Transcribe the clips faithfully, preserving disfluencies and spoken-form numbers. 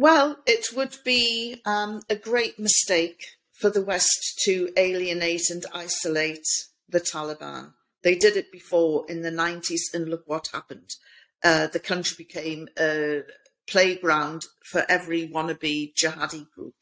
Well, it would be um, a great mistake for the West to alienate and isolate the Taliban. They did it before in the nineties, and look what happened. Uh, the country became a playground for every wannabe jihadi group.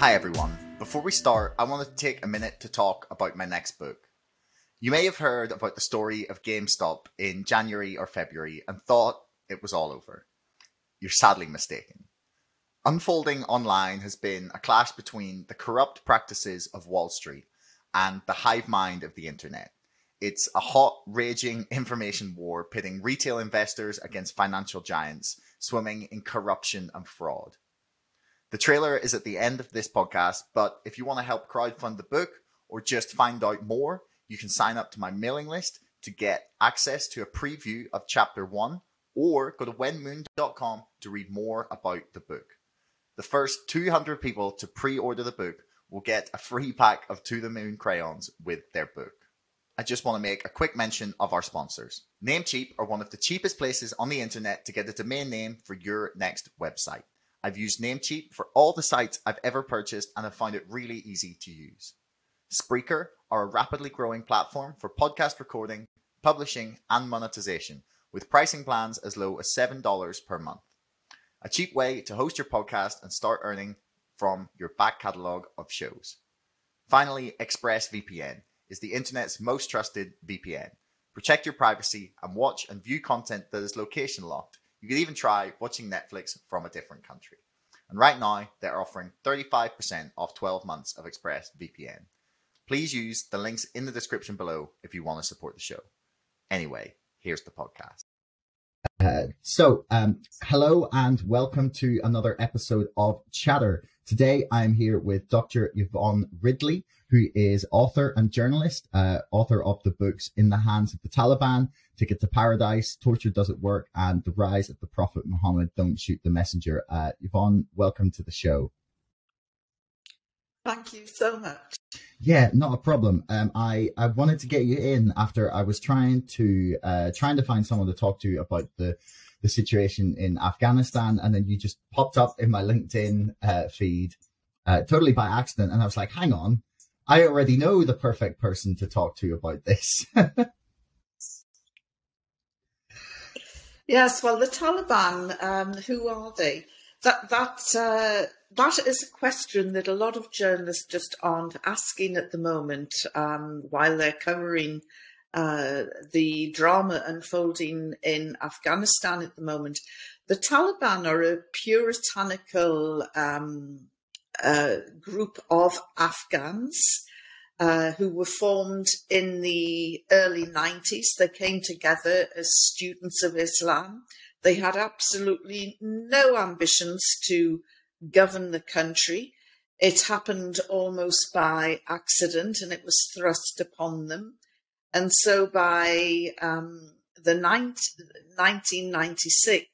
Hi everyone. Before we start, I want to take a minute to talk about my next book. You may have heard about the story of GameStop in January or February and thought it was all over. You're sadly mistaken. Unfolding online has been a clash between the corrupt practices of Wall Street and the hive mind of the internet. It's a hot, raging information war pitting retail investors against financial giants, swimming in corruption and fraud. The trailer is at the end of this podcast, but if you want to help crowdfund the book or just find out more, you can sign up to my mailing list to get access to a preview of chapter one, or go to when moon dot com to read more about the book. The first two hundred people to pre-order the book will get a free pack of To The Moon crayons with their book. I just want to make a quick mention of our sponsors. Namecheap are one of the cheapest places on the internet to get a domain name for your next website. I've used Namecheap for all the sites I've ever purchased and have found it really easy to use. Spreaker are a rapidly growing platform for podcast recording, publishing, and monetization, with pricing plans as low as seven dollars per month. A cheap way to host your podcast and start earning from your back catalog of shows. Finally, ExpressVPN is the internet's most trusted V P N. Protect your privacy and watch and view content that is location locked. You could even try watching Netflix from a different country. And right now, they're offering thirty-five percent off twelve months of ExpressVPN. Please use the links in the description below if you want to support the show. Anyway, here's the podcast. Uh, so, um, hello and welcome to another episode of Chatter. Today, I'm here with Doctor Yvonne Ridley, who is author and journalist, uh, author of the books In the Hands of the Taliban, Ticket to Paradise, Torture Doesn't Work, and The Rise of the Prophet Muhammad, Don't Shoot the Messenger. Uh, Yvonne, welcome to the show. Thank you so much. Yeah, not a problem. Um, I, I wanted to get you in after I was trying to uh, trying to find someone to talk to about the, the situation in Afghanistan, and then you just popped up in my LinkedIn uh, feed uh, totally by accident, and I was like, hang on, I already know the perfect person to talk to about this. Yes, well, the Taliban, um, who are they? That that uh, that is a question that a lot of journalists just aren't asking at the moment, um, while they're covering uh, the drama unfolding in Afghanistan at the moment. The Taliban are a puritanical um, uh, group of Afghans uh, who were formed in the early nineties. They came together as students of Islam. They had absolutely no ambitions to govern the country. It happened almost by accident, and it was thrust upon them. And so by um, the nineteen ninety-six,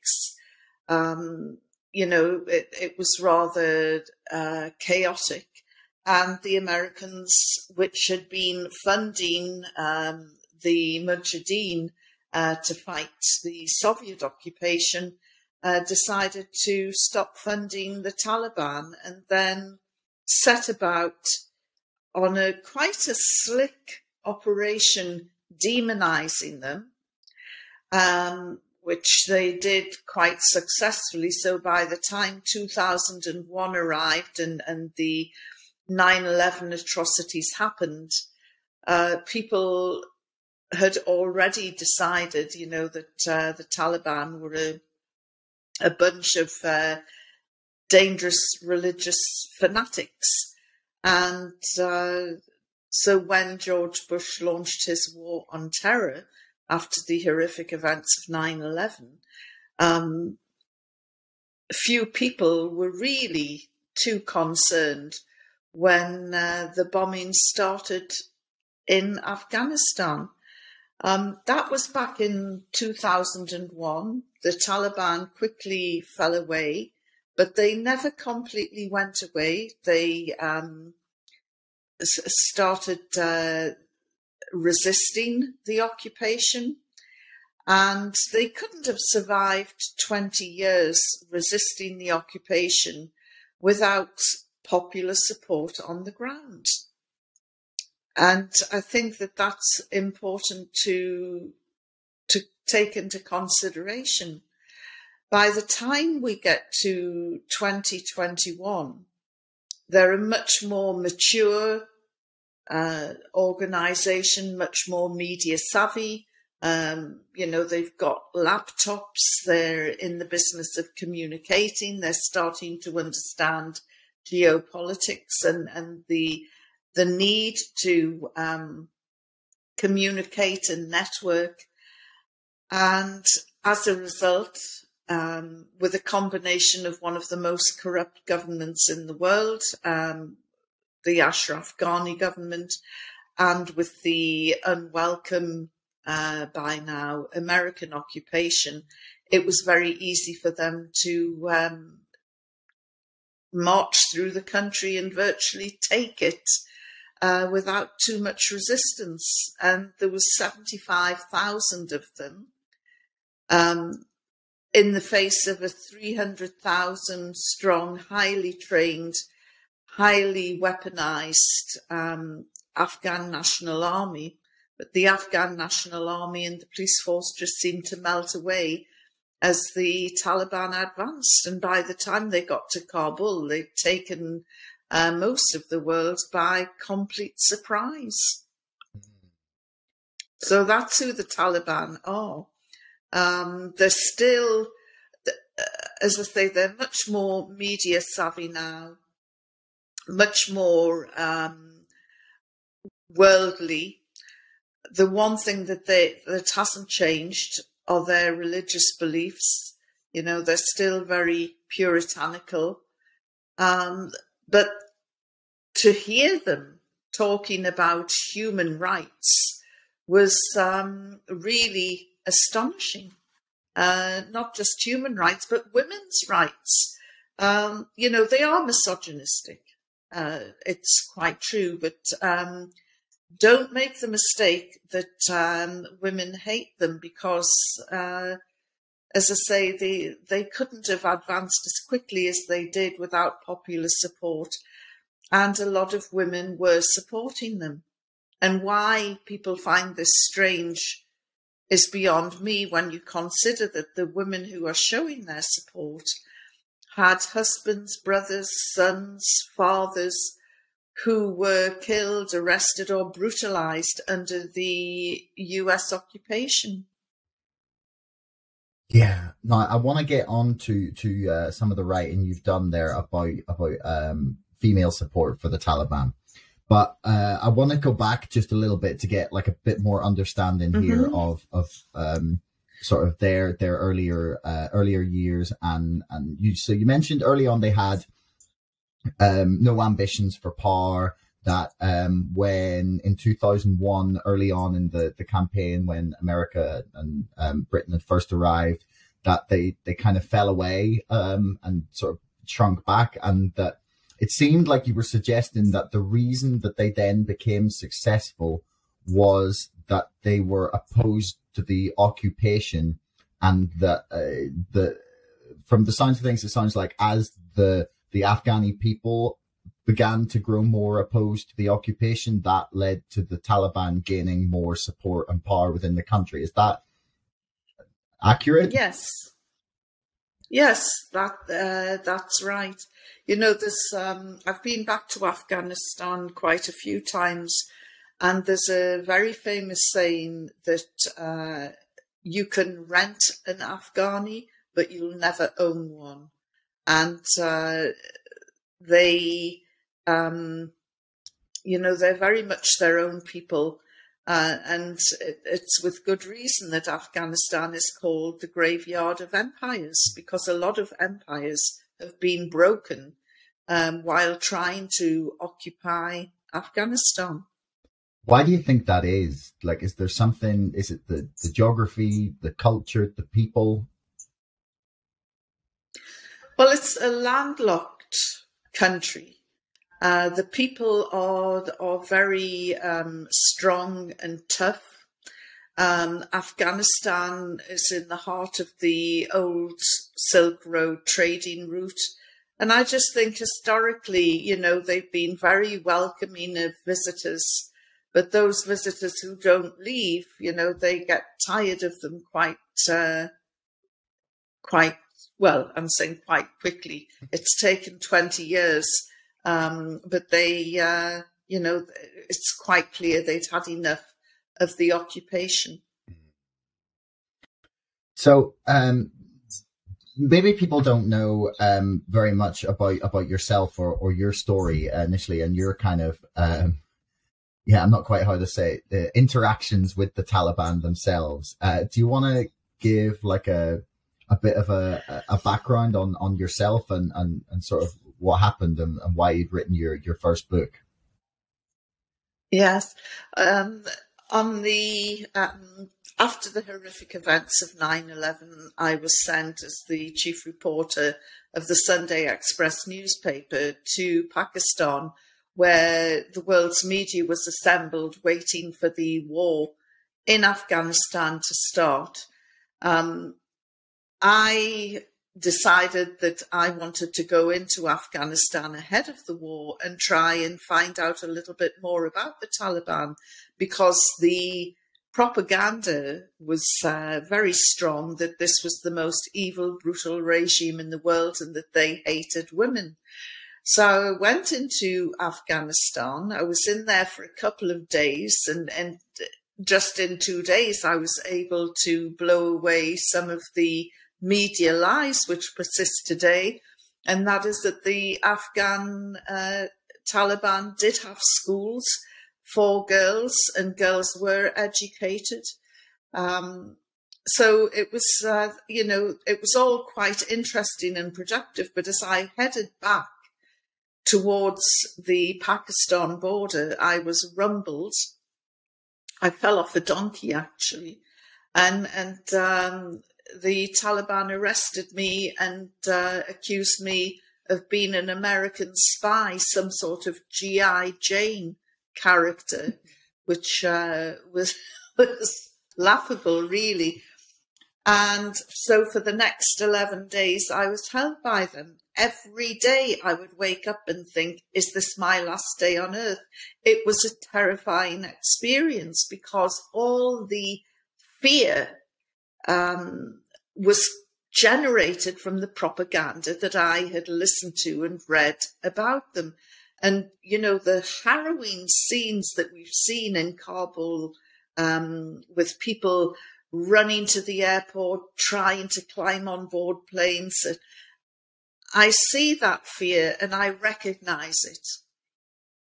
um, you know, it, it was rather uh, chaotic. And the Americans, which had been funding um, the Mujahideen, Uh, to fight the Soviet occupation, uh, decided to stop funding the Taliban, and then set about on a quite a slick operation demonizing them, um, which they did quite successfully. So by the time two thousand one arrived and, and the nine eleven atrocities happened, uh, people had already decided, you know, that uh, the Taliban were a, a bunch of uh, dangerous religious fanatics. And uh, so when George Bush launched his war on terror after the horrific events of nine eleven, um, few people were really too concerned when uh, the bombing started in Afghanistan. Um, that was back in two thousand one. The Taliban quickly fell away But they never completely went away. They um, s- started uh, resisting the occupation, and they couldn't have survived twenty years resisting the occupation without popular support on the ground. And I think that that's important to to take into consideration. By the time we get to twenty twenty-one, they're a much more mature uh, organization, much more media savvy. Um, you know, they've got laptops, they're in the business of communicating, they're starting to understand geopolitics and, and the the need to um, communicate and network. And as a result, Um, with a combination of one of the most corrupt governments in the world, um, the Ashraf Ghani government, and with the unwelcome, uh, by now, American occupation, it was very easy for them to um, march through the country and virtually take it uh, without too much resistance. And there was seventy-five thousand of them. Um, in the face of a three hundred thousand strong, highly trained, highly weaponized um, Afghan National Army. But the Afghan National Army and the police force just seemed to melt away as the Taliban advanced. And by the time they got to Kabul, they'd taken uh, most of the world by complete surprise. So that's who the Taliban are. Um, they're still, as I say, they're much more media savvy now, much more um, worldly. The one thing that they that hasn't changed are their religious beliefs. You know, they're still very puritanical. Um, but to hear them talking about human rights was um, really astonishing, uh, not just human rights, but women's rights. Um, you know, they are misogynistic. Uh, it's quite true, but um, don't make the mistake that um, women hate them because, uh, as I say, they, they couldn't have advanced as quickly as they did without popular support. And a lot of women were supporting them. And why people find this strange is beyond me when you consider that the women who are showing their support had husbands, brothers, sons, fathers who were killed, arrested, or brutalized under the U S occupation. Yeah, no, I want to get on to to uh, some of the writing you've done there about about um, female support for the Taliban. But uh, I want to go back just a little bit to get like a bit more understanding mm-hmm. here of of um, sort of their their earlier uh, earlier years and and you. So you mentioned early on they had um, no ambitions for power. That um, when in two thousand one, early on in the, the campaign, when America and um, Britain had first arrived, that they they kind of fell away um, and sort of shrunk back, and that. It seemed like you were suggesting that the reason that they then became successful was that they were opposed to the occupation, and that uh, the from the sounds of things, it sounds like as the the Afghani people began to grow more opposed to the occupation, that led to the Taliban gaining more support and power within the country. Is that accurate? Yes. Yes, that uh, that's right. You know, there's, um, I've been back to Afghanistan quite a few times, and there's a very famous saying that uh, you can rent an Afghani, but you'll never own one. And uh, they, um, you know, they're very much their own people. Uh, and it, it's with good reason that Afghanistan is called the graveyard of empires, because a lot of empires have been broken um, while trying to occupy Afghanistan. Why do you think that is? Like, is there something, is it the, the geography, the culture, the people? Well, it's a landlocked country. Uh, the people are are very um, strong and tough. Um, Afghanistan is in the heart of the old Silk Road trading route. And I just think historically, you know, they've been very welcoming of visitors. But those visitors who don't leave, you know, they get tired of them quite, uh, quite, well, I'm saying quite quickly. It's taken twenty years, um, but they, uh, you know, it's quite clear they'd had enough of the occupation. So um, maybe people don't know um, very much about, about yourself or, or your story initially, and your kind of... Um, yeah, I'm not quite how to say it, the interactions with the Taliban themselves. Uh, do you want to give like a a bit of a, a background on, on yourself and, and, and sort of what happened and, and why you'd written your, your first book? Yes. Um, on the um, after the horrific events of nine eleven, I was sent as the chief reporter of the Sunday Express newspaper to Pakistan, where the world's media was assembled waiting for the war in Afghanistan to start. Um, I decided that I wanted to go into Afghanistan ahead of the war and try and find out a little bit more about the Taliban, because the propaganda was uh, very strong that this was the most evil, brutal regime in the world and that they hated women. So I went into Afghanistan. I was in there for a couple of days, and, and just in two days, I was able to blow away some of the media lies which persist today. And that is that the Afghan uh, Taliban did have schools for girls, and girls were educated. Um, so it was, uh, you know, it was all quite interesting and productive. But as I headed back towards the Pakistan border, I was rumbled. I fell off a donkey, actually. And and um, the Taliban arrested me and uh, accused me of being an American spy, some sort of G I Jane character, which uh, was, was laughable, really. And so for the next eleven days, I was held by them. Every day I would wake up and think, is this my last day on earth? It was a terrifying experience because all the fear um, was generated from the propaganda that I had listened to and read about them. And, you know, the harrowing scenes that we've seen in Kabul um, with people running to the airport, trying to climb on board planes. I see that fear and I recognize it,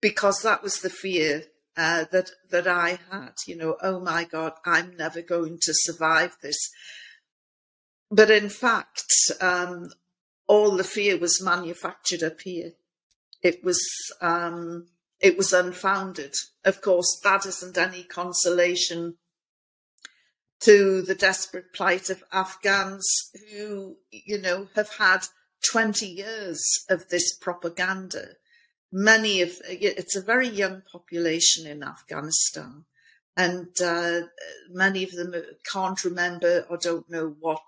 because that was the fear uh, that, that I had, you know, oh my God, I'm never going to survive this. But in fact, um, all the fear was manufactured up here. It was, um, it was unfounded. Of course, that isn't any consolation to the desperate plight of Afghans who, you know, have had twenty years of this propaganda. Many of it's a very young population in Afghanistan, and uh, many of them can't remember or don't know what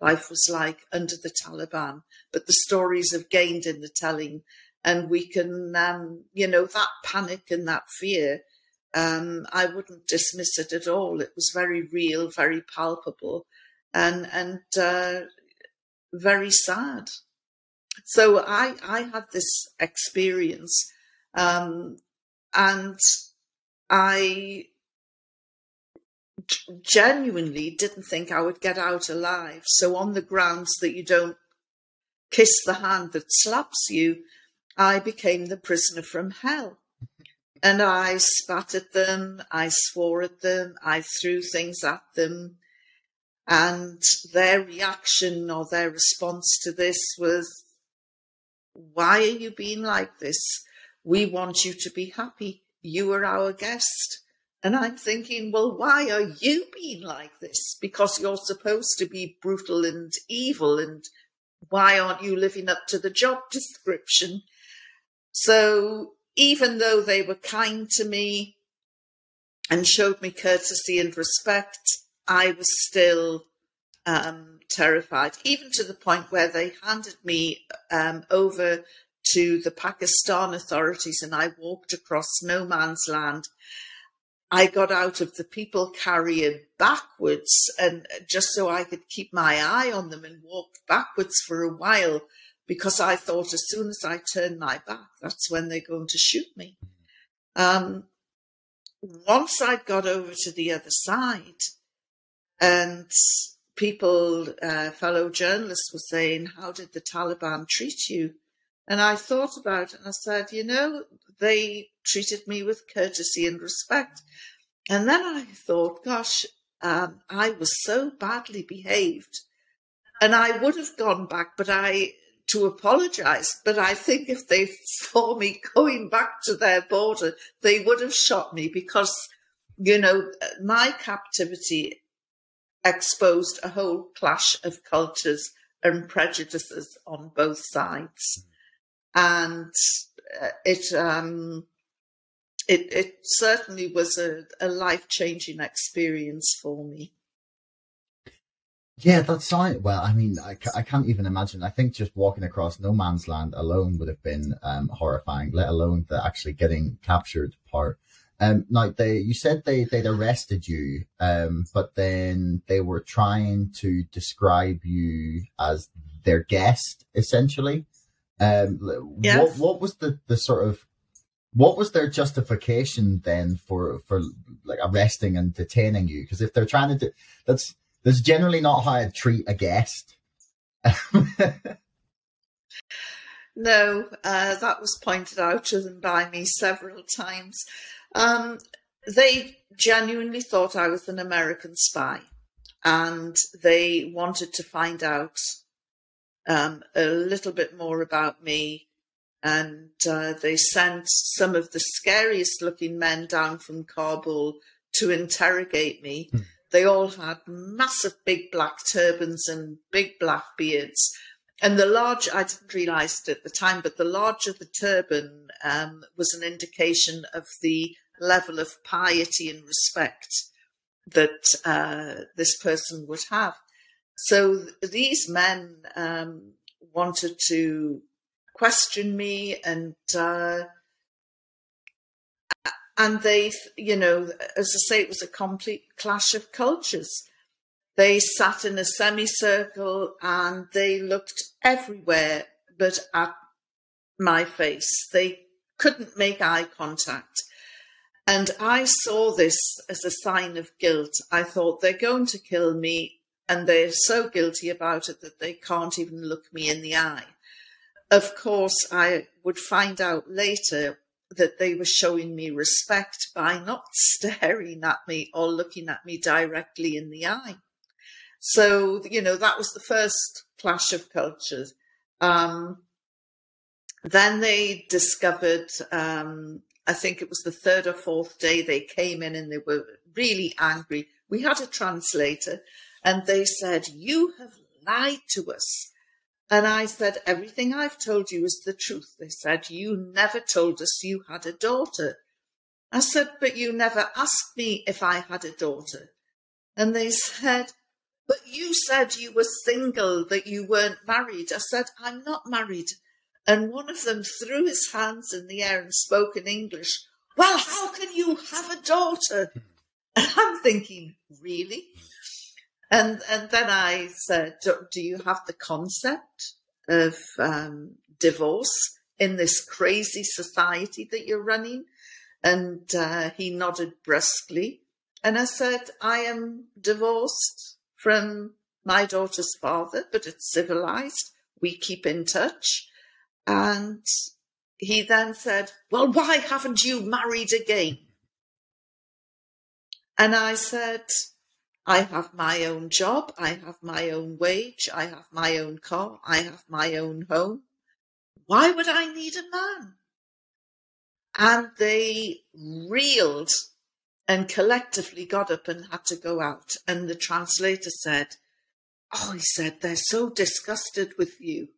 life was like under the Taliban, but the stories have gained in the telling, and we can, um, you know, that panic and that fear, Um, I wouldn't dismiss it at all. It was very real, very palpable, and and uh, very sad. So I I had this experience, um, and I g- genuinely didn't think I would get out alive. So on the grounds that you don't kiss the hand that slaps you, I became the prisoner from hell. And I spat at them, I swore at them, I threw things at them. And their reaction or their response to this was, why are you being like this? We want you to be happy. You are our guest. And I'm thinking, well, why are you being like this? Because you're supposed to be brutal and evil and Why aren't you living up to the job description? So even though they were kind to me and showed me courtesy and respect, I was still um, terrified, even to the point where they handed me um, over to the Pakistan authorities and I walked across no man's land. I got out of the people carrier backwards, and just so I could keep my eye on them, and walked backwards for a while because I thought as soon as I turned my back, that's when they're going to shoot me. Um, once I got over to the other side, and people, uh, fellow journalists were saying, how did the Taliban treat you? And I thought about it and I said, you know, they treated me with courtesy and respect. And then I thought, gosh, um, I was so badly behaved. And I would have gone back but I to apologise. But I think if they saw me going back to their border, they would have shot me because, you know, my captivity exposed a whole clash of cultures and prejudices on both sides. And it um, it it certainly was a, a life-changing experience for me. Yeah, that's right. Well, I mean, I, I can't even imagine. I think just walking across no man's land alone would have been um, horrifying, let alone the actually getting captured part. Um, now, they you said they, they'd arrested you, um, but then they were trying to describe you as their guest, essentially. Um, yes. what, what was the, the sort of, what was their justification then for, for like arresting and detaining you? Because if they're trying to, do, that's, that's generally not how I'd treat a guest. No, uh, that was pointed out to them by me several times. Um, they genuinely thought I was an American spy and they wanted to find out Um, a little bit more about me, and uh, they sent some of the scariest looking men down from Kabul to interrogate me. Mm. They all had massive big black turbans and big black beards, and the large, I didn't realize it at the time, but the larger the turban um, was an indication of the level of piety and respect that uh, this person would have. So these men um, wanted to question me, and uh, and they, you know, as I say, it was a complete clash of cultures. They sat in a semicircle and they looked everywhere but at my face. They couldn't make eye contact. And I saw this as a sign of guilt. I thought, they're going to kill me. And they're so guilty about it that they can't even look me in the eye. Of course, I would find out later that they were showing me respect by not staring at me or looking at me directly in the eye. So, you know, that was the first clash of cultures. Um, then they discovered, um, I think it was the third or fourth day, they came in and they were really angry. We had a translator. And they said, you have lied to us. And I said, everything I've told you is the truth. They said, you never told us you had a daughter. I said, but you never asked me if I had a daughter. And they said, but you said you were single, that you weren't married. I said, I'm not married. And one of them threw his hands in the air and spoke in English. Well, how can you have a daughter? And I'm thinking, really? And and then I said, do, do you have the concept of um, divorce in this crazy society that you're running? And uh, he nodded brusquely. And I said, I am divorced from my daughter's father, but it's civilized. We keep in touch. And he then said, well, why haven't you married again? And I said, I have my own job, I have my own wage, I have my own car, I have my own home. Why would I need a man? And they reeled and collectively got up and had to go out. And the translator said, oh, he said, they're so disgusted with you.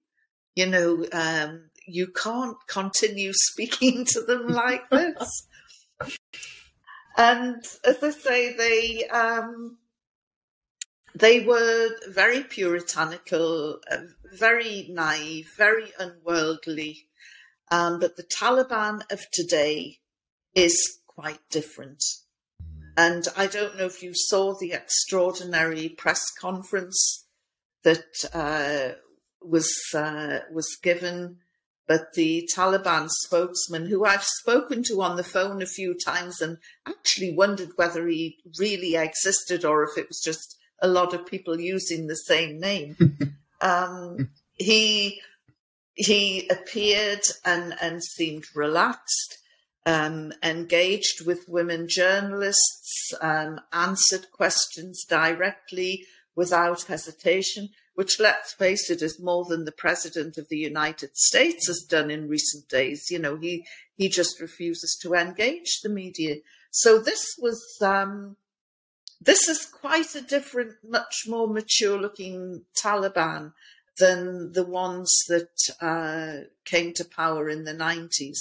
You know, um, you can't continue speaking to them like this. And as I say, they um, they were very puritanical, very naive, very unworldly. Um, but the Taliban of today is quite different. And I don't know if you saw the extraordinary press conference that uh, was uh, was given, but the Taliban spokesman, who I've spoken to on the phone a few times and actually wondered whether he really existed or if it was just a lot of people using the same name, um, he he appeared and, and seemed relaxed. Um, engaged with women journalists, um, answered questions directly without hesitation, which, let's face it, is more than the President of the United States has done in recent days. You know, he, he just refuses to engage the media. So this was, um, this is quite a different, much more mature looking Taliban than the ones that uh, came to power in the nineties.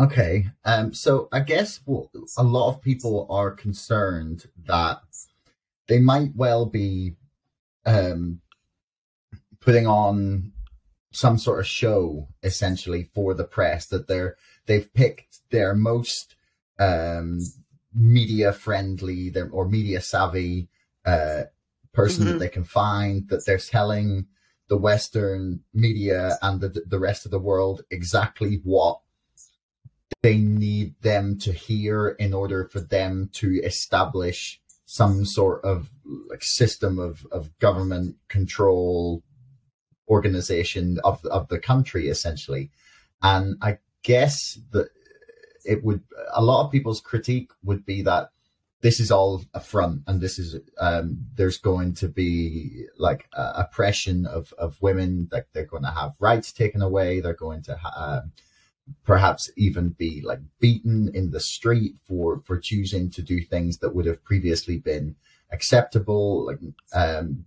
Okay, um, so I guess what, a lot of people are concerned that they might well be um, putting on some sort of show, essentially, for the press, that they're, they've picked their most um, media-friendly their, or media-savvy uh, person mm-hmm. that they can find, that they're telling the Western media and the, the rest of the world exactly what they need them to hear in order for them to establish some sort of like system of, of government control organization of, of the country, essentially. And I guess that it would, a lot of people's critique would be that this is all a front and this is, um, there's going to be like uh, oppression of, of women, like they're going to have rights taken away. They're going to have, uh, perhaps even be like beaten in the street for for choosing to do things that would have previously been acceptable, like um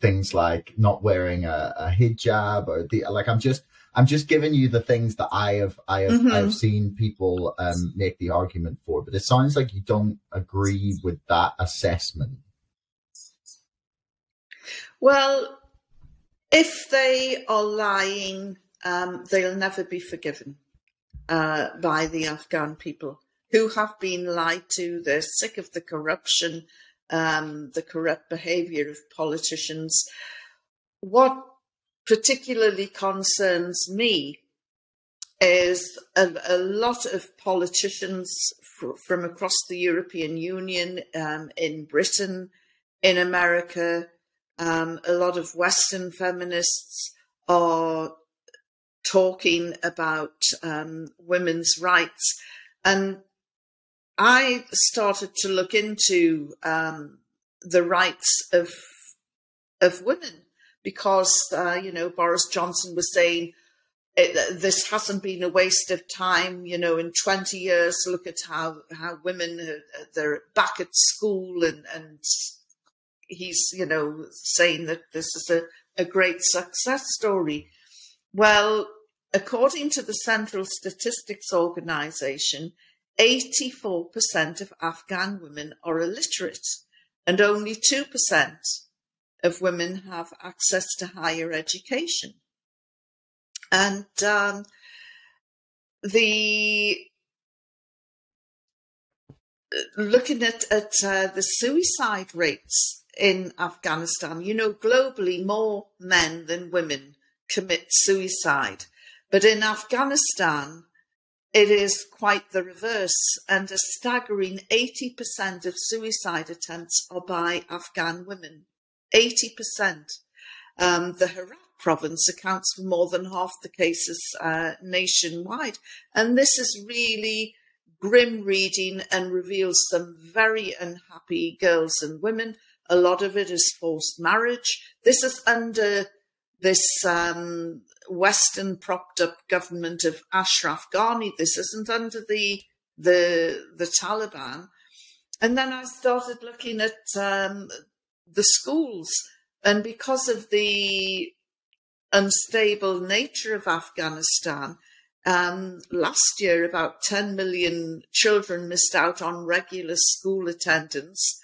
things like not wearing a, a hijab or the like. I'm just i'm just giving you the things that i have i have mm-hmm. I've seen people um make the argument for, but it sounds like you don't agree with that assessment. Well, if they are lying, um they'll never be forgiven Uh, by the Afghan people, who have been lied to. They're sick of the corruption, um, the corrupt behaviour of politicians. What particularly concerns me is a, a lot of politicians fr- from across the European Union, um, in Britain, in America, um, a lot of Western feminists are talking about um, women's rights. And I started to look into um, the rights of of women because, uh, you know, Boris Johnson was saying, this hasn't been a waste of time, you know, in twenty years, look at how, how women, are, they're back at school, and, and he's, you know, saying that this is a, a great success story. Well, according to the Central Statistics Organization, eighty-four percent of Afghan women are illiterate, and only two percent of women have access to higher education. And um, the looking at, at uh, the suicide rates in Afghanistan, you know, globally more men than women commit suicide. But in Afghanistan, it is quite the reverse, and a staggering eighty percent of suicide attempts are by Afghan women. eighty percent. Um, the Herat province accounts for more than half the cases uh, nationwide. And this is really grim reading and reveals some very unhappy girls and women. A lot of it is forced marriage. This is under this um, Western propped up government of Ashraf Ghani. This isn't under the the the Taliban. And then I started looking at um, the schools, And because of the unstable nature of Afghanistan, um, last year about ten million children missed out on regular school attendance,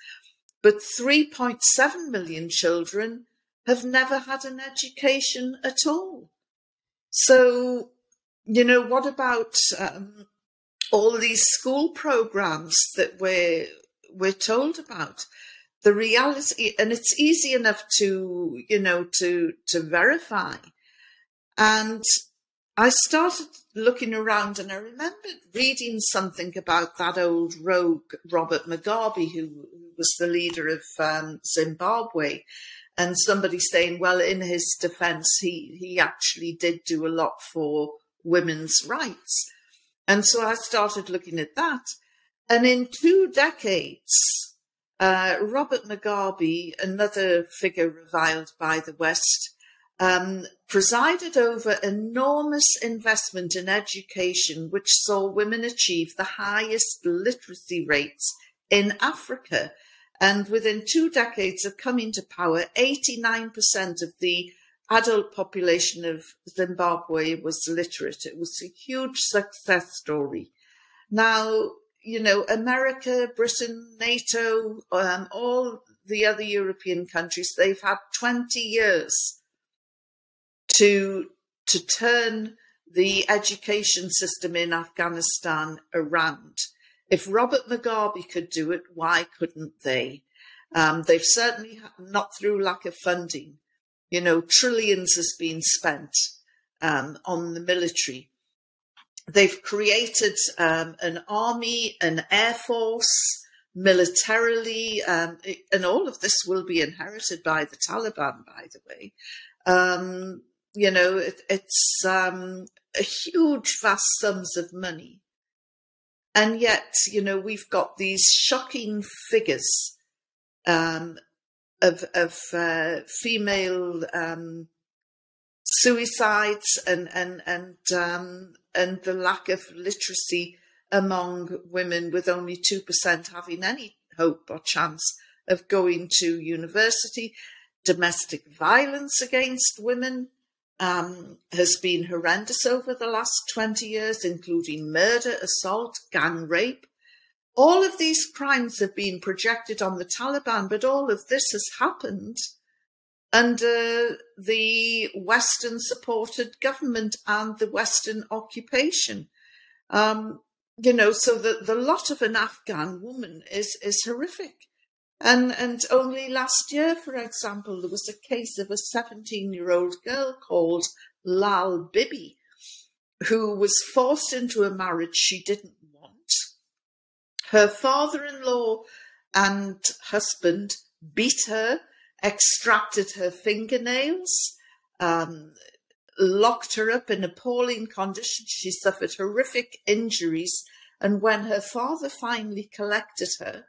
but three point seven million children have never had an education at all. So, you know, what about um, all these school programs that we're, we're told about? The reality, and it's easy enough to, you know, to, to verify. And I started looking around, and I remembered reading something about that old rogue Robert Mugabe, who was the leader of um, Zimbabwe, and somebody saying, well, in his defense, he, he actually did do a lot for women's rights. And so I started looking at that. And in two decades, Uh, Robert Mugabe, another figure reviled by the West, um, presided over enormous investment in education, which saw women achieve the highest literacy rates in Africa. And within two decades of coming to power, eighty-nine percent of the adult population of Zimbabwe was literate. It was a huge success story. Now, you know, America, Britain, NATO, um, all the other European countries, they've had twenty years to to turn the education system in Afghanistan around. If Robert Mugabe could do it, why couldn't they? Um, they've certainly not through lack of funding. You know, trillions has been spent um, on the military. They've created um, an army, an air force, militarily, um, and all of this will be inherited by the Taliban, by the way. Um, you know, it, it's um, a huge, vast sums of money. And yet, you know, we've got these shocking figures um, of, of uh, female um, suicides and, and, and, um, and the lack of literacy among women, with only two percent having any hope or chance of going to university. Domestic violence against women um, has been horrendous over the last twenty years, including murder, assault, gang rape. All of these crimes have been projected on the Taliban, but all of this has happened under the Western-supported government and the Western occupation. Um, you know, so the, the lot of an Afghan woman is, is horrific. And, and only last year, for example, there was a case of a seventeen-year-old girl called Lal Bibi, who was forced into a marriage she didn't want. Her father-in-law and husband beat her, extracted her fingernails, um, locked her up in appalling conditions. She suffered horrific injuries. And when her father finally collected her,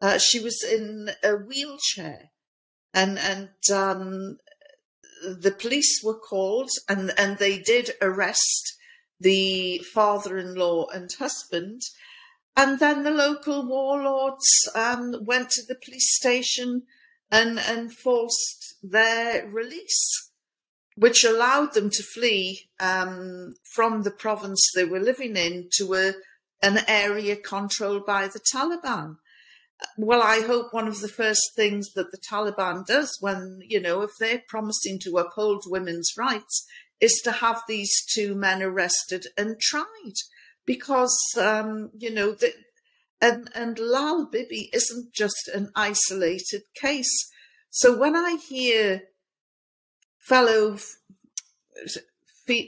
uh, she was in a wheelchair. And, and um, the police were called, and, and they did arrest the father-in-law and husband. And then the local warlords um, went to the police station And, and forced their release, which allowed them to flee um, from the province they were living in to a, an area controlled by the Taliban. Well, I hope one of the first things that the Taliban does when, you know, if they're promising to uphold women's rights, is to have these two men arrested and tried, because, um, you know, the, And, and Lal Bibi isn't just an isolated case. So when I hear fellow,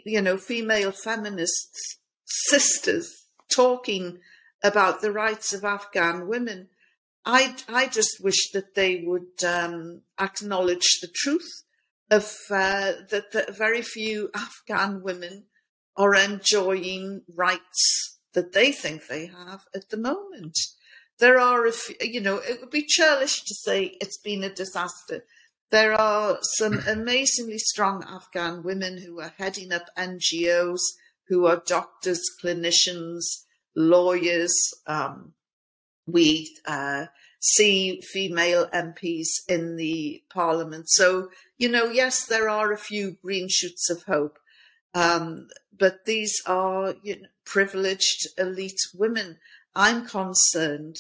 you know, female feminists, sisters talking about the rights of Afghan women, I, I just wish that they would um, acknowledge the truth of uh, that, that very few Afghan women are enjoying rights that they think they have at the moment. There are, a few, you know, it would be churlish to say it's been a disaster. There are some amazingly strong Afghan women who are heading up N G Os, who are doctors, clinicians, lawyers. Um, we uh, see female M Ps in the parliament. So, you know, yes, there are a few green shoots of hope, um, but these are, you know, privileged elite women. I'm concerned,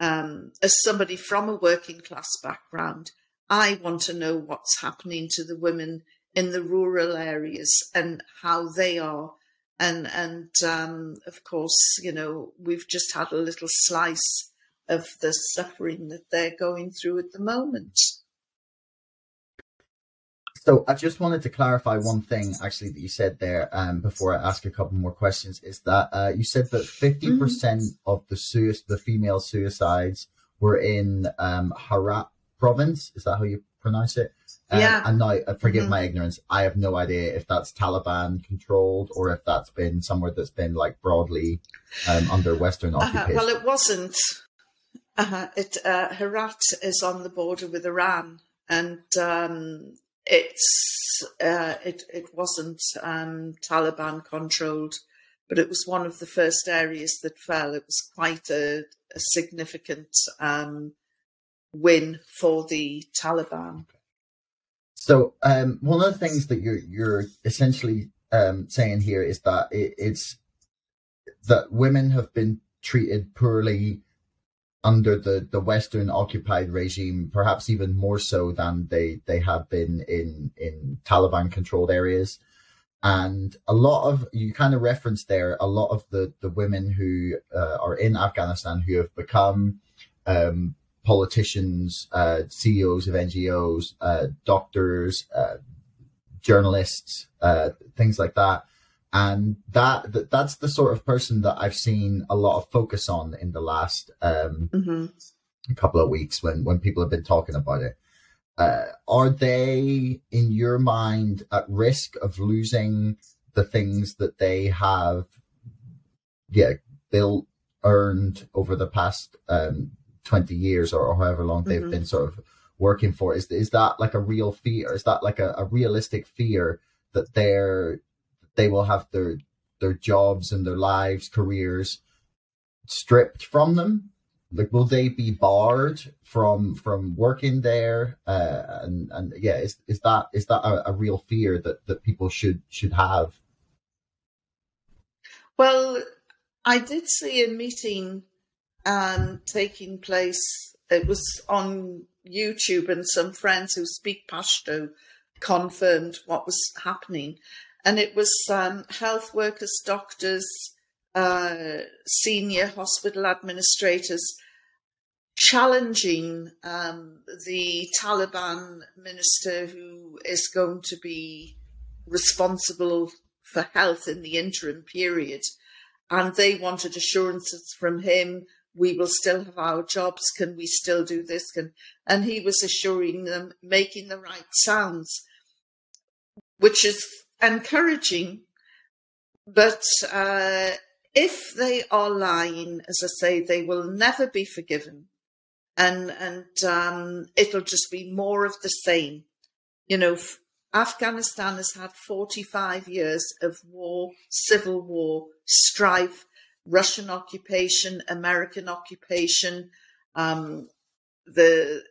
um, as somebody from a working class background, I want to know what's happening to the women in the rural areas and how they are. And, and um, of course, you know, we've just had a little slice of the suffering that they're going through at the moment. So I just wanted to clarify one thing, actually, that you said there um, before I ask a couple more questions, is that uh, you said that fifty percent mm. of the suicide, the female suicides were in um, Harap province. Is that how you pronounce it? Um, yeah. And now, uh, forgive mm-hmm. my ignorance, I have no idea if that's Taliban controlled or if that's been somewhere that's been like broadly um, under Western uh-huh. occupation. Well, it wasn't. Uh-huh. It, uh, Herat is on the border with Iran, and um, it's uh, it, it wasn't um, Taliban controlled, but it was one of the first areas that fell. It was quite a, a significant um, win for the Taliban. Okay. So um, one of the things that you're you're essentially um, saying here is that it, it's that women have been treated poorly under the, the Western occupied regime, perhaps even more so than they, they have been in, in Taliban controlled areas. And a lot of, you kind of referenced there, a lot of the, the women who uh, are in Afghanistan who have become um, politicians, uh, C E Os of N G Os, uh, doctors, uh, journalists, uh, things like that. And that, that that's the sort of person that I've seen a lot of focus on in the last um, mm-hmm. couple of weeks when, when people have been talking about it. Uh, are they, in your mind, at risk of losing the things that they have yeah, built, earned over the past um, twenty years or, or however long they've mm-hmm. been sort of working for? Is, is that like a real fear? Is that like a, a realistic fear that they're... they will have their their jobs and their lives, careers stripped from them? Like, will they be barred from from working there? Uh, and and yeah, is is that is that a, a real fear that, that people should should have? Well, I did see a meeting um, taking place. It was on YouTube, and some friends who speak Pashto confirmed what was happening. And it was um, health workers, doctors, uh, senior hospital administrators challenging um, the Taliban minister who is going to be responsible for health in the interim period. And they wanted assurances from him. We will still have our jobs. Can we still do this? Can... And he was assuring them, making the right sounds, which is encouraging, but uh, if they are lying, as I say, they will never be forgiven, and and um, it'll just be more of the same. You know, f- Afghanistan has had forty-five years of war, civil war, strife, Russian occupation, American occupation, um, the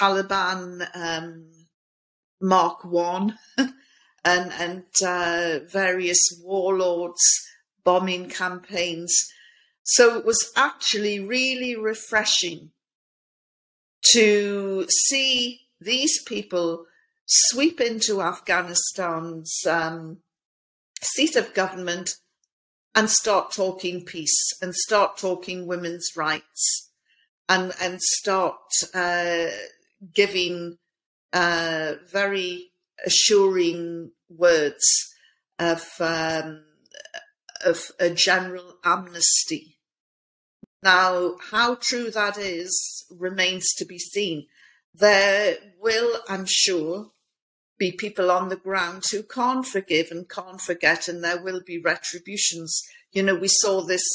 Taliban um, Mark One. and and uh, various warlords, bombing campaigns. So it was actually really refreshing to see these people sweep into Afghanistan's um, seat of government and start talking peace and start talking women's rights and, and start uh, giving uh, very... assuring words of um, of a general amnesty. Now, how true that is remains to be seen. There will, I'm sure, be people on the ground who can't forgive and can't forget, and there will be retributions. You know, we saw this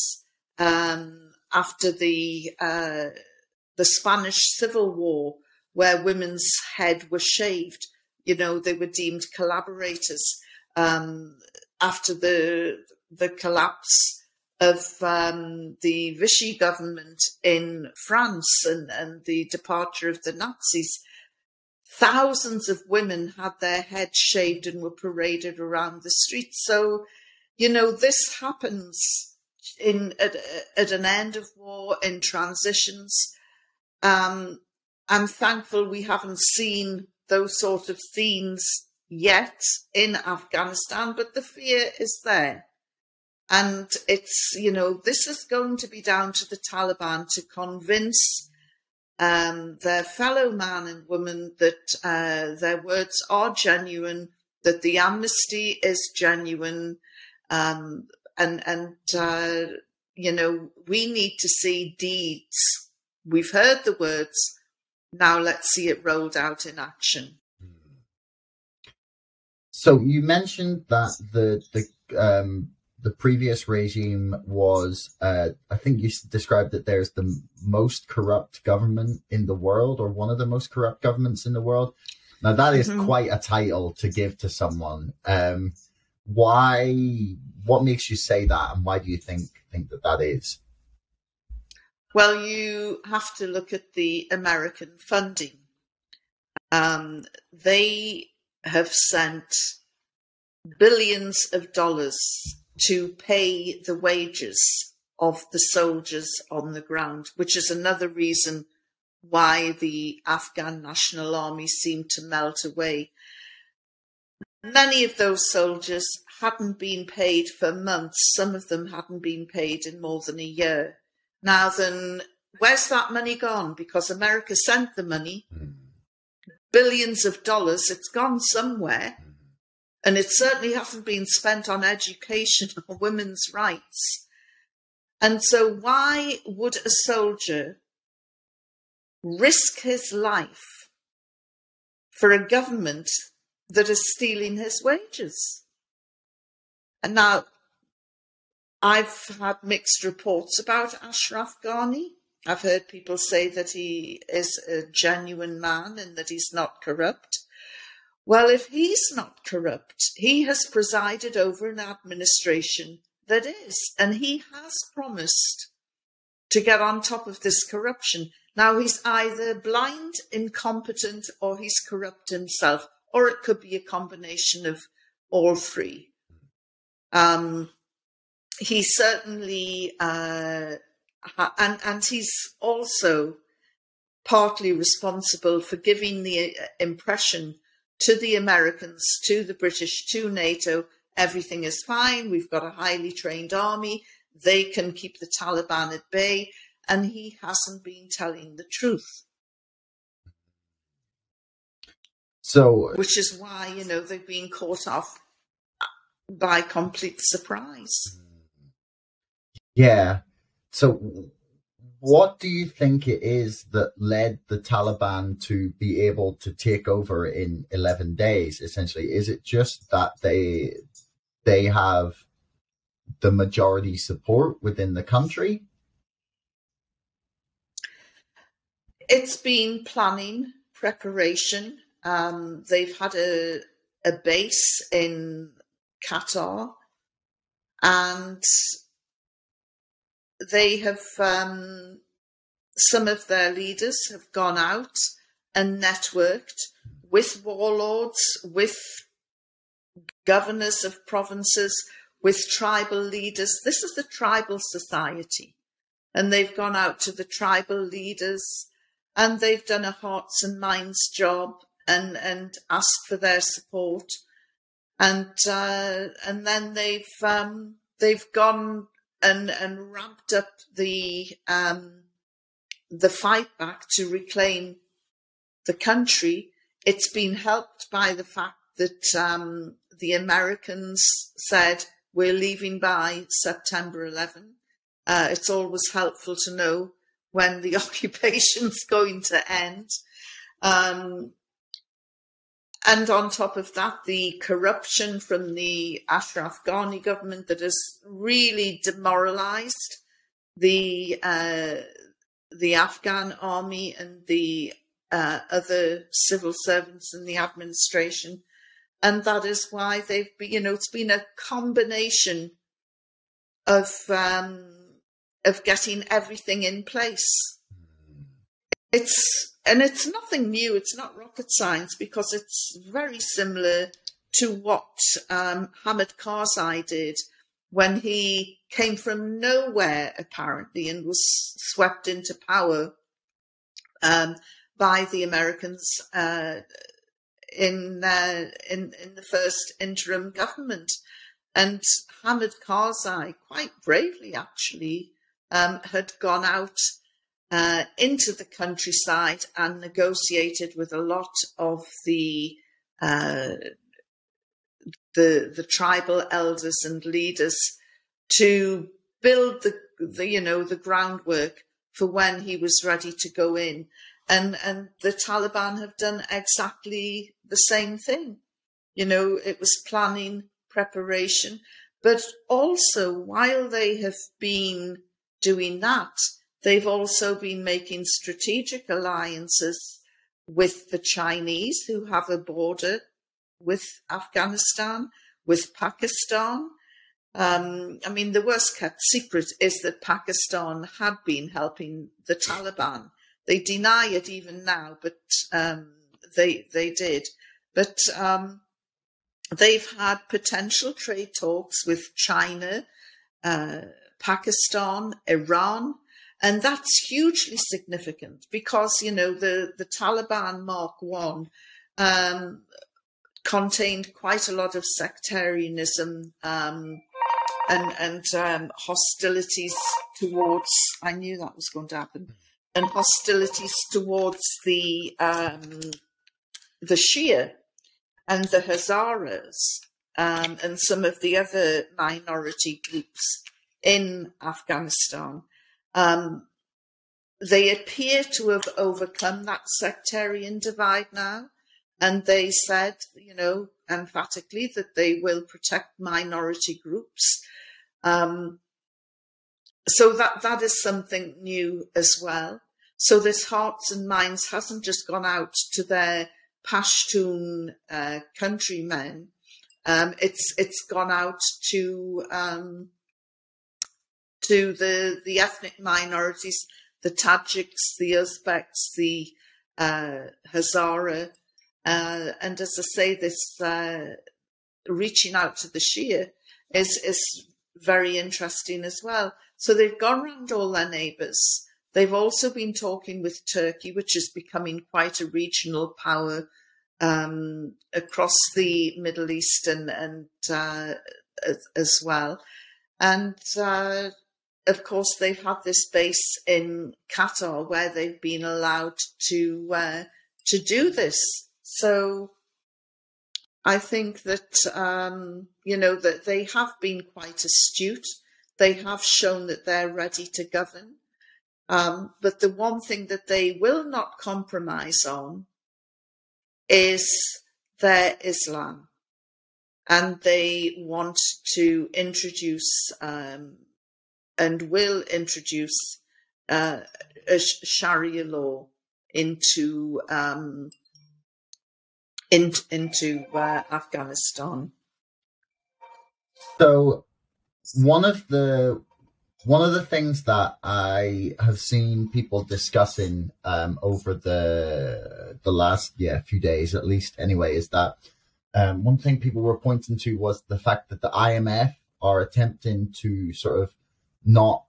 um, after the uh, the Spanish Civil War, where women's head was shaved. You know, they were deemed collaborators. Um, after the the collapse of um, the Vichy government in France and, and the departure of the Nazis, thousands of women had their heads shaved and were paraded around the streets. So, you know, this happens in at, at an end of war, in transitions. Um, I'm thankful we haven't seen those sort of themes yet in Afghanistan, but the fear is there. And it's, you know, this is going to be down to the Taliban to convince um, their fellow man and woman that uh, their words are genuine, that the amnesty is genuine. Um, and, and uh, you know, we need to see deeds. We've heard the words. Now let's see it rolled out in action. So you mentioned that the the um, the previous regime was, uh, I think you described that there's the most corrupt government in the world, or one of the most corrupt governments in the world. Now that is mm-hmm. quite a title to give to someone. Um, why? What makes you say that, and why do you think think that that is? Well, you have to look at the American funding. Um, they have sent billions of dollars to pay the wages of the soldiers on the ground, which is another reason why the Afghan National Army seemed to melt away. Many of those soldiers hadn't been paid for months. Some of them hadn't been paid in more than a year. Now then, where's that money gone? Because America sent the money, billions of dollars, it's gone somewhere. And it certainly hasn't been spent on education or women's rights. And so why would a soldier risk his life for a government that is stealing his wages? And now, I've had mixed reports about Ashraf Ghani. I've heard people say that he is a genuine man and that he's not corrupt. Well, if he's not corrupt, he has presided over an administration that is, and he has promised to get on top of this corruption. Now, he's either blind, incompetent, or he's corrupt himself, or it could be a combination of all three. Um... He certainly, uh, and, and he's also partly responsible for giving the impression to the Americans, to the British, to NATO, everything is fine, we've got a highly trained army, they can keep the Taliban at bay, and he hasn't been telling the truth. So, which is why, you know, they've been caught off by complete surprise. Yeah. So what do you think it is that led the Taliban to be able to take over in eleven days, essentially? Is it just that they they have the majority support within the country? It's been planning, preparation. Um, they've had a, a base in Qatar, and they have, um, some of their leaders have gone out and networked with warlords, with governors of provinces, with tribal leaders. This is the tribal society. And they've gone out to the tribal leaders, and they've done a hearts and minds job and, and asked for their support. And, uh, and then they've, um, they've gone And, and ramped up the um, the fight back to reclaim the country. It's been helped by the fact that um, the Americans said we're leaving by September eleventh. Uh, it's always helpful to know when the occupation's going to end. Um, And on top of that, the corruption from the Ashraf Ghani government that has really demoralized the uh, the Afghan army and the uh, other civil servants in the administration. And that is why they've been, you know, it's been a combination of um, of getting everything in place. It's and it's nothing new. It's not rocket science, because it's very similar to what um, Hamid Karzai did when he came from nowhere, apparently, and was swept into power um, by the Americans uh, in, uh, in in the first interim government. And Hamid Karzai, quite bravely actually, um, had gone out uh, into the countryside and negotiated with a lot of the uh, the the tribal elders and leaders to build the, the you know the groundwork for when he was ready to go in. And and the Taliban have done exactly the same thing. You know, it was planning, preparation, but also while they have been doing that, they've also been making strategic alliances with the Chinese, who have a border with Afghanistan, with Pakistan. Um, I mean, the worst kept secret is that Pakistan had been helping the Taliban. They deny it even now, but um, they they did. But um, they've had potential trade talks with China, uh, Pakistan, Iran, and that's hugely significant because, you know, the, the Taliban Mark One um, contained quite a lot of sectarianism um, and, and um, hostilities towards, I knew that was going to happen, and hostilities towards the um, the Shia and the Hazaras, um, and some of the other minority groups in Afghanistan. Um, they appear to have overcome that sectarian divide now, and they said, you know, emphatically that they will protect minority groups. Um, so that that is something new as well. So this Hearts and Minds hasn't just gone out to their Pashtun uh, countrymen. Um, it's it's gone out to um, to the the ethnic minorities, the Tajiks, the Uzbeks, the uh, Hazara, uh, and as I say, this uh, reaching out to the Shia is is very interesting as well. So they've gone round all their neighbours. They've also been talking with Turkey, which is becoming quite a regional power um, across the Middle East and, and uh, as, as well. And, uh, of course, they've had this base in Qatar where they've been allowed to uh, to do this. So I think that, um, you know, that they have been quite astute. They have shown that they're ready to govern. Um, but the one thing that they will not compromise on is their Islam. And they want to introduce um, and will introduce uh, a Sharia law into um, in, into uh, Afghanistan. So one of the... One of the things that I have seen people discussing um, over the the last yeah few days, at least anyway, is that um, one thing people were pointing to was the fact that the I M F are attempting to sort of not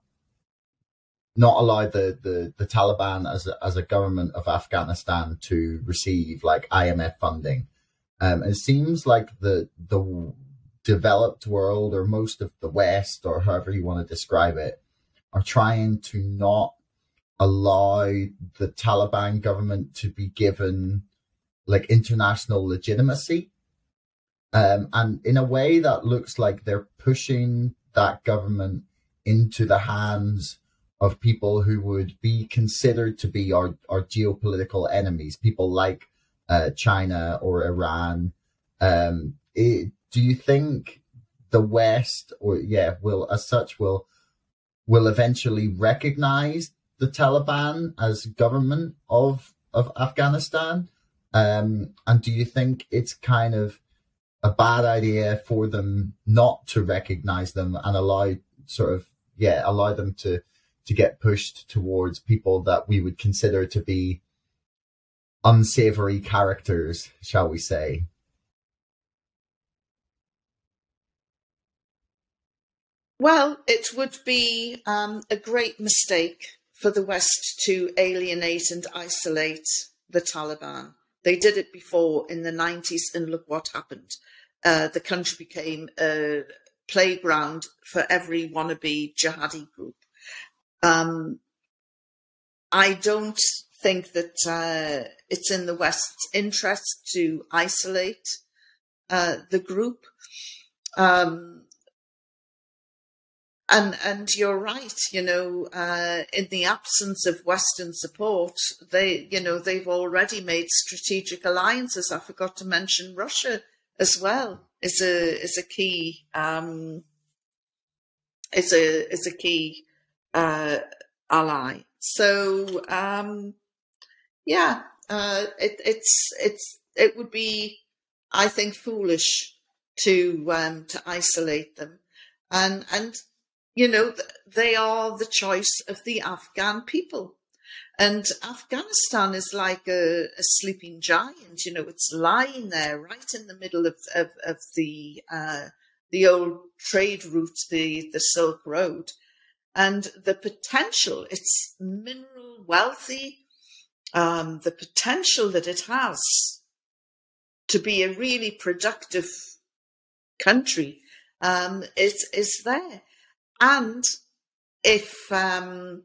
not allow the, the, the Taliban as a, as a government of Afghanistan to receive like I M F funding. Um, it seems like the the. developed world, or most of the West, or however you want to describe it, are trying to not allow the Taliban government to be given like international legitimacy. Um, and in a way that looks like they're pushing that government into the hands of people who would be considered to be our, our geopolitical enemies, people like uh, China or Iran. Um, it, Do you think the West, or yeah, will as such will will eventually recognize the Taliban as government of of Afghanistan? Um, and do you think it's kind of a bad idea for them not to recognize them and allow sort of, yeah, allow them to, to get pushed towards people that we would consider to be unsavory characters, shall we say. Well, it would be um, a great mistake for the West to alienate and isolate the Taliban. They did it before in the nineties, and look what happened. Uh, the country became a playground for every wannabe jihadi group. Um, I don't think that uh, it's in the West's interest to isolate uh, the group. Um, And and you're right, you know, uh, in the absence of Western support, they, you know, they've already made strategic alliances. I forgot to mention Russia as well is a is a key um, is a is a key uh, ally. So um, yeah, uh, it, it's it's it would be, I think, foolish to um, to isolate them, and and. You know, they are the choice of the Afghan people. And Afghanistan is like a, a sleeping giant. You know, it's lying there right in the middle of, of, of the uh, the old trade route, the, the Silk Road. And the potential, it's mineral wealthy, um, the potential that it has to be a really productive country, um, it is there. And if um,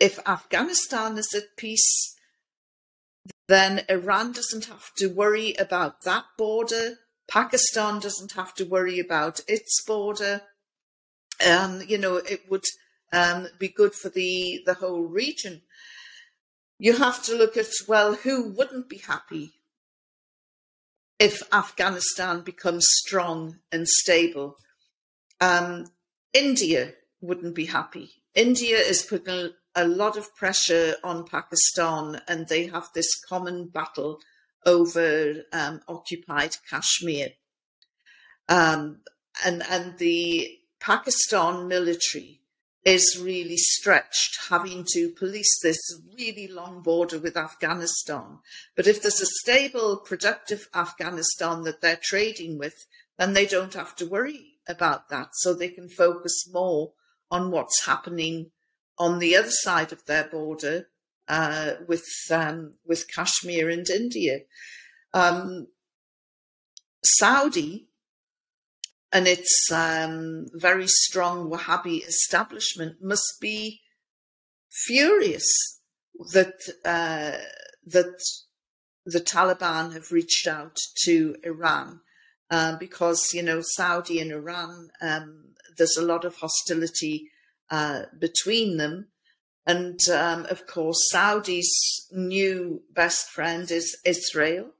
if Afghanistan is at peace, then Iran doesn't have to worry about that border. Pakistan doesn't have to worry about its border. Um, you know, it would um, be good for the, the whole region. You have to look at, well, who wouldn't be happy if Afghanistan becomes strong and stable? Um, India wouldn't be happy. India is putting a lot of pressure on Pakistan, and they have this common battle over um, occupied Kashmir. Um, and, and the Pakistan military is really stretched, having to police this really long border with Afghanistan. But if there's a stable, productive Afghanistan that they're trading with, then they don't have to worry about that, so they can focus more on what's happening on the other side of their border uh, with um, with Kashmir and India. Um, Saudi and its um, very strong Wahhabi establishment must be furious that uh, that the Taliban have reached out to Iran. Uh, because, you know, Saudi and Iran, um, there's a lot of hostility uh, between them. And, um, of course, Saudi's new best friend is Israel.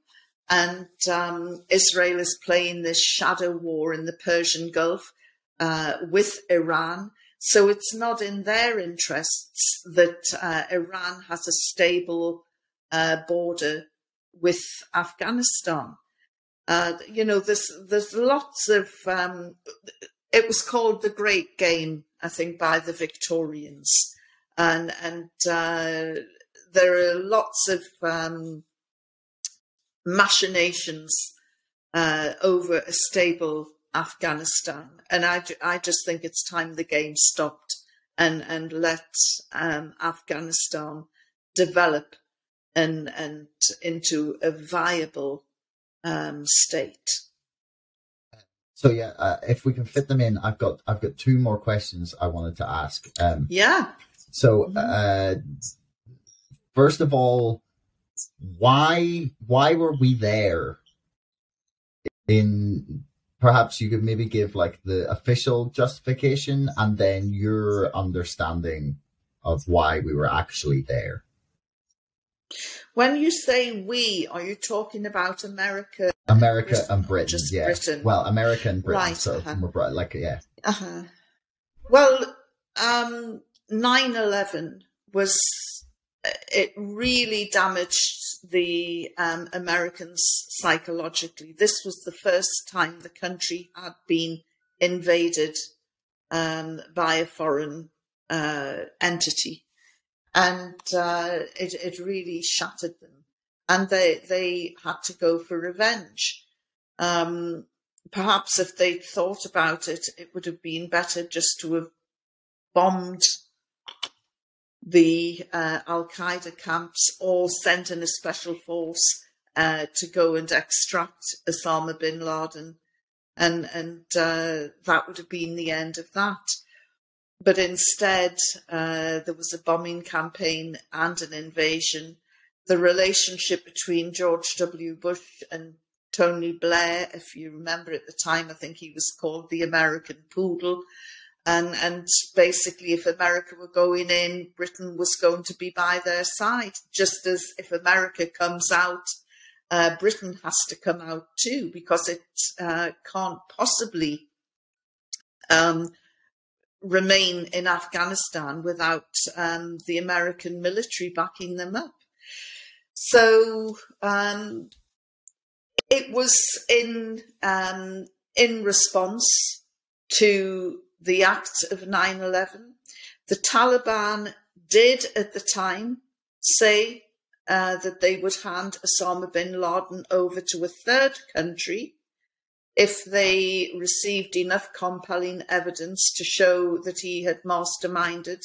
And um, Israel is playing this shadow war in the Persian Gulf uh, with Iran. So it's not in their interests that uh, Iran has a stable uh, border with Afghanistan. Uh, you know, there's, there's lots of, um, it was called the Great Game, I think, by the Victorians. And, and uh, there are lots of um, machinations uh, over a stable Afghanistan. And I, I just think it's time the game stopped and, and let um, Afghanistan develop and, and into a viable Um, state. So yeah, uh, if we can fit them in, I've got I've got two more questions I wanted to ask. Um, yeah. So mm-hmm. uh, first of all, why why were we there? In perhaps you could maybe give like the official justification and then your understanding of why we were actually there. When you say we, are you talking about America? America Britain, and Britain, just yeah. Britain? Well, America and Britain, right, so uh-huh. more, like, yeah. Uh-huh. Well, um, nine eleven was, it really damaged the um, Americans psychologically. This was the first time the country had been invaded um, by a foreign uh, entity. And uh, it, it really shattered them. And they, they had to go for revenge. Um, perhaps if they'd thought about it, it would have been better just to have bombed the uh, Al-Qaeda camps or sent in a special force uh, to go and extract Osama bin Laden. And, and uh, that would have been the end of that. But instead, uh, there was a bombing campaign and an invasion. The relationship between George W. Bush and Tony Blair, if you remember at the time, I think he was called the American Poodle. And, and basically, if America were going in, Britain was going to be by their side, just as if America comes out, uh, Britain has to come out too, because it uh, can't possibly um, remain in Afghanistan without um, the American military backing them up. So um, it was in um, in response to the act of nine eleven. The Taliban did at the time say uh, that they would hand Osama bin Laden over to a third country if they received enough compelling evidence to show that he had masterminded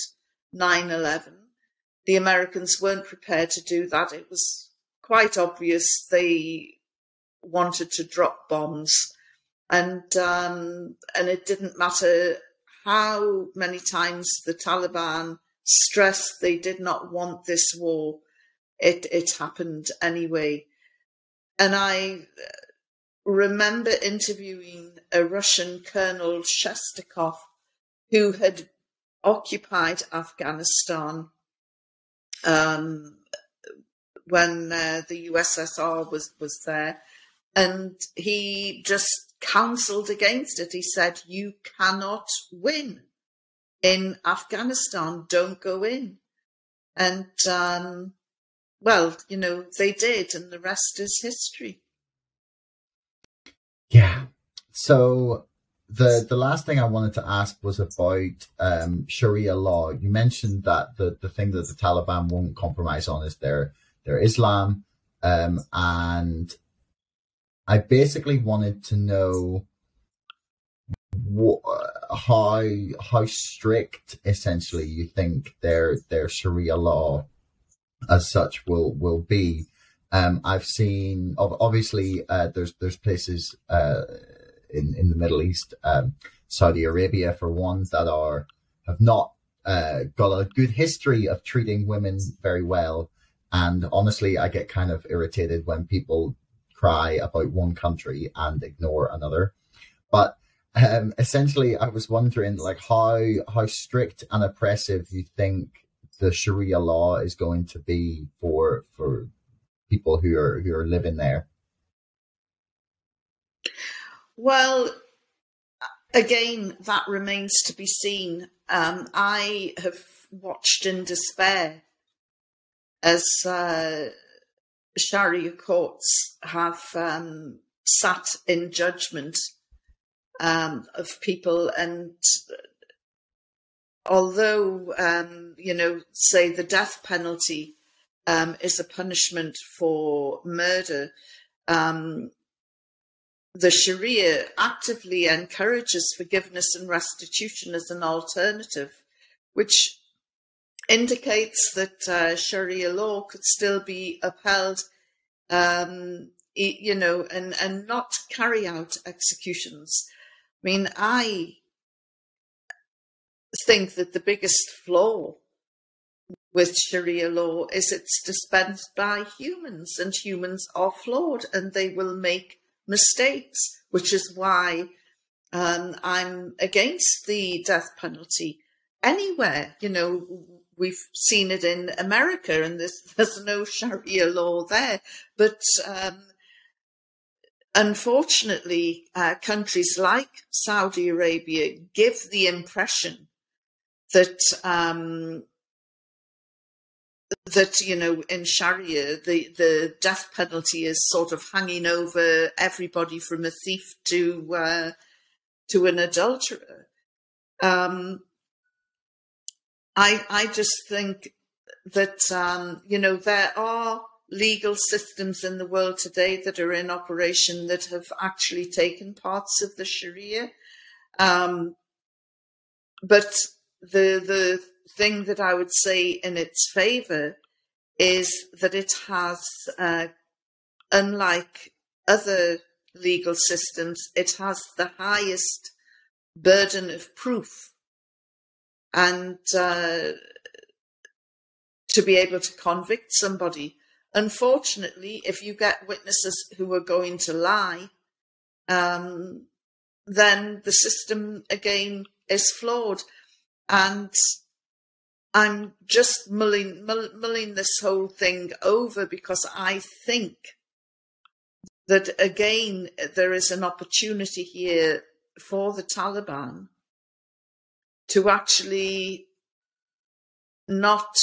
nine eleven. The Americans weren't prepared to do that. It was quite obvious they wanted to drop bombs. And um, and it didn't matter how many times the Taliban stressed they did not want this war. It, it happened anyway. And I remember interviewing a Russian Colonel Shestikov, who had occupied Afghanistan um, when uh, the U S S R was, was there. And he just counseled against it. He said, you cannot win in Afghanistan. Don't go in. And, um, well, you know, they did, and the rest is history. Yeah. So the the last thing I wanted to ask was about um, Sharia law. You mentioned that the, the thing that the Taliban won't compromise on is their, their Islam. Um, and I basically wanted to know wh- how how strict, essentially, you think their their Sharia law as such will will be. Um, I've seen obviously uh, there's there's places uh, in in the Middle East, um, Saudi Arabia for one, that are have not uh, got a good history of treating women very well, and honestly, I get kind of irritated when people cry about one country and ignore another. But um, essentially, I was wondering, like, how how strict and oppressive you think the Sharia law is going to be for for people who are who are living there. Well, again, that remains to be seen. Um, I have watched in despair as Uh, Sharia courts have um, sat in judgment um, of people, and although um, you know, say the death penalty um, is a punishment for murder, um, the Sharia actively encourages forgiveness and restitution as an alternative, which indicates that uh, Sharia law could still be upheld, um, you know, and, and not carry out executions. I mean, I think that the biggest flaw with Sharia law is it's dispensed by humans, and humans are flawed and they will make mistakes, which is why um, I'm against the death penalty anywhere. You know, we've seen it in America, and there's, there's no Sharia law there. But um, unfortunately, uh, countries like Saudi Arabia give the impression that, um, that you know, in Sharia, the, the death penalty is sort of hanging over everybody from a thief to, uh, to an adulterer. Um, I, I just think that, um, you know, there are legal systems in the world today that are in operation that have actually taken parts of the Sharia. Um, but the the thing that I would say in its favor is that it has, uh, unlike other legal systems, it has the highest burden of proof, and uh, to be able to convict somebody. Unfortunately, if you get witnesses who are going to lie, um, then the system again is flawed. And I'm just mulling, mull, mulling this whole thing over because I think that, again, there is an opportunity here for the Taliban to actually not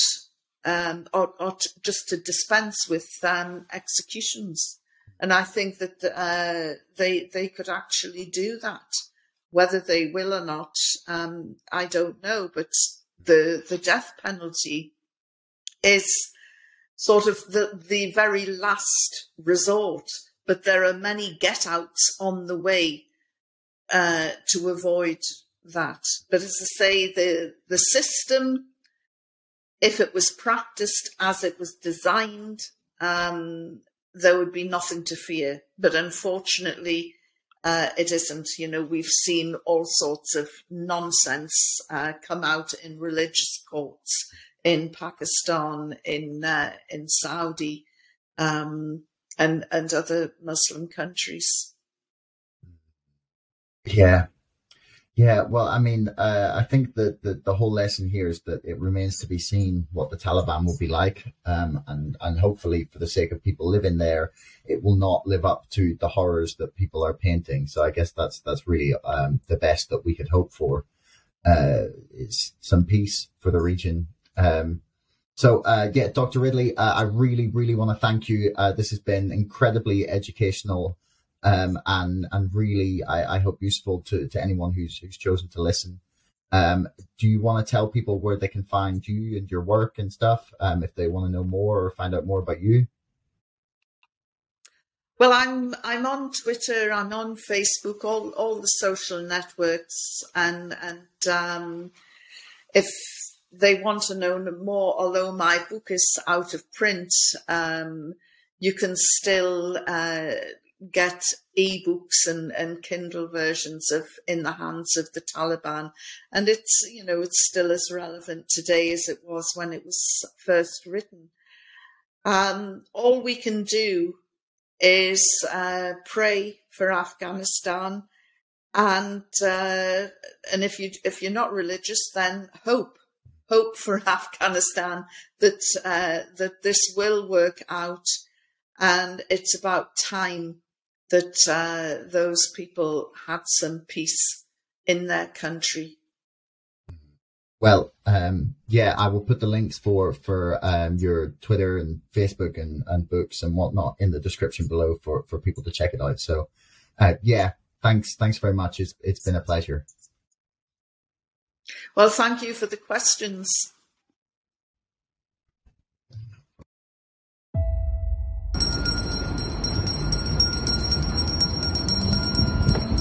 Um, or, or t- just to dispense with um, executions. And I think that uh, they they could actually do that. Whether they will or not, um, I don't know. But the the death penalty is sort of the, the very last resort. But there are many get-outs on the way uh, to avoid that. But as I say, the the system, if it was practiced as it was designed, um, there would be nothing to fear. But unfortunately, uh, it isn't. You know, we've seen all sorts of nonsense uh, come out in religious courts in Pakistan, in uh, in Saudi, um, and and other Muslim countries. Yeah. Yeah, well, I mean, uh, I think that the, the whole lesson here is that it remains to be seen what the Taliban will be like. Um, and, and hopefully, for the sake of people living there, it will not live up to the horrors that people are painting. So I guess that's that's really um, the best that we could hope for, uh, is some peace for the region. Um, so, uh, yeah, Doctor Ridley, uh, I really, really want to thank you. Uh, this has been incredibly educational. Um, and and really, I, I hope useful to, to anyone who's who's chosen to listen. Um, do you want to tell people where they can find you and your work and stuff, um, if they want to know more or find out more about you? Well, I'm I'm on Twitter, I'm on Facebook, all all the social networks, and and um, if they want to know more, although my book is out of print, um, you can still Uh, get ebooks and, and Kindle versions of In the Hands of the Taliban. And it's, you know, it's still as relevant today as it was when it was first written. Um, all we can do is uh, pray for Afghanistan. And uh, and if, you, if you're not religious, then hope. Hope for Afghanistan that uh, that this will work out. And it's about time that uh, those people had some peace in their country. Well, um, yeah, I will put the links for for um, your Twitter and Facebook and, and books and whatnot in the description below for, for people to check it out. So, uh, yeah, thanks, thanks very much. It's it's been a pleasure. Well, thank you for the questions.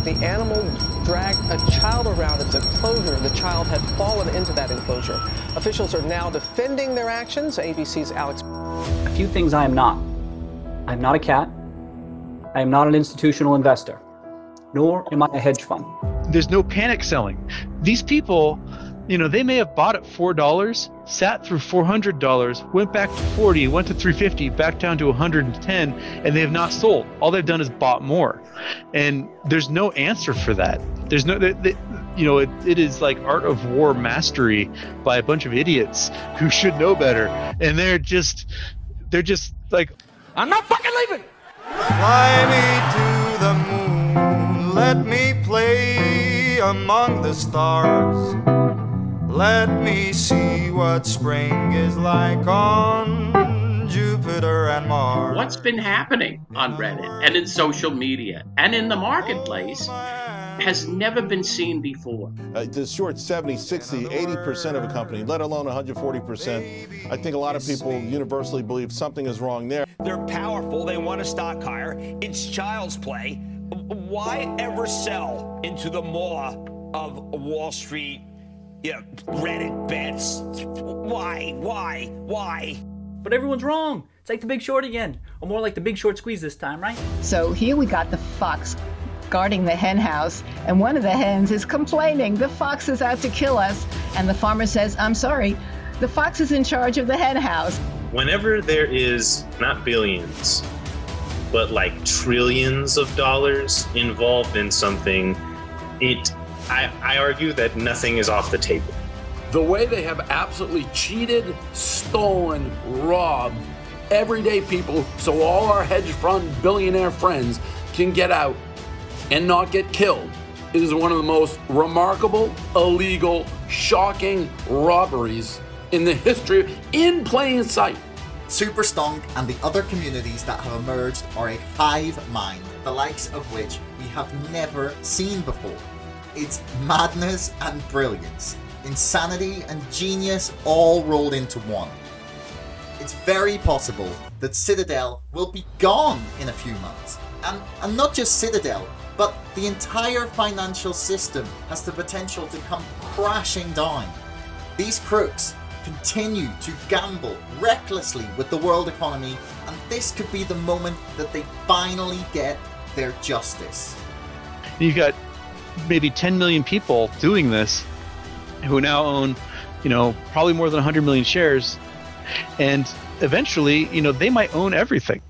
The animal dragged a child around its enclosure. The child had fallen into that enclosure. Officials are now defending their actions. A B C's Alex. A few things I am not. I am not a cat. I am not an institutional investor, nor am I a hedge fund. There's no panic selling. These people, you know, they may have bought at four dollars, sat through four hundred dollars, went back to forty dollars, went to three hundred fifty dollars, back down to one hundred ten dollars, and they have not sold. All they've done is bought more. And there's no answer for that. There's no, they, they, you know, it, it is like art of war mastery by a bunch of idiots who should know better. And they're just, they're just like, I'm not fucking leaving. Fly me to the moon. Let me play among the stars. Let me see what spring is like on Jupiter and Mars. What's been happening on Reddit and in social media and in the marketplace has never been seen before. Uh, to short seventy, sixty, eighty percent of a company, let alone one hundred forty percent, I think a lot of people universally believe something is wrong there. They're powerful. They want a stock higher. It's child's play. Why ever sell into the maw of Wall Street, you know, Reddit bets? Why? Why? Why? But everyone's wrong. It's like The Big Short again, or more like The Big Short Squeeze this time, right? So here we got the fox guarding the hen house, and one of the hens is complaining, the fox is out to kill us. And the farmer says, I'm sorry, the fox is in charge of the hen house. Whenever there is not billions, but like trillions of dollars involved in something, it, I, I argue that nothing is off the table. The way they have absolutely cheated, stolen, robbed everyday people so all our hedge fund billionaire friends can get out and not get killed is one of the most remarkable, illegal, shocking robberies in the history, in plain sight. Super Stonk and the other communities that have emerged are a hive mind, the likes of which we have never seen before. It's madness and brilliance. Insanity and genius all rolled into one. It's very possible that Citadel will be gone in a few months. And, and not just Citadel, but the entire financial system has the potential to come crashing down. These crooks continue to gamble recklessly with the world economy, and this could be the moment that they finally get their justice. You've got maybe ten million people doing this, who now own, you know, probably more than one hundred million shares. And eventually, you know, they might own everything.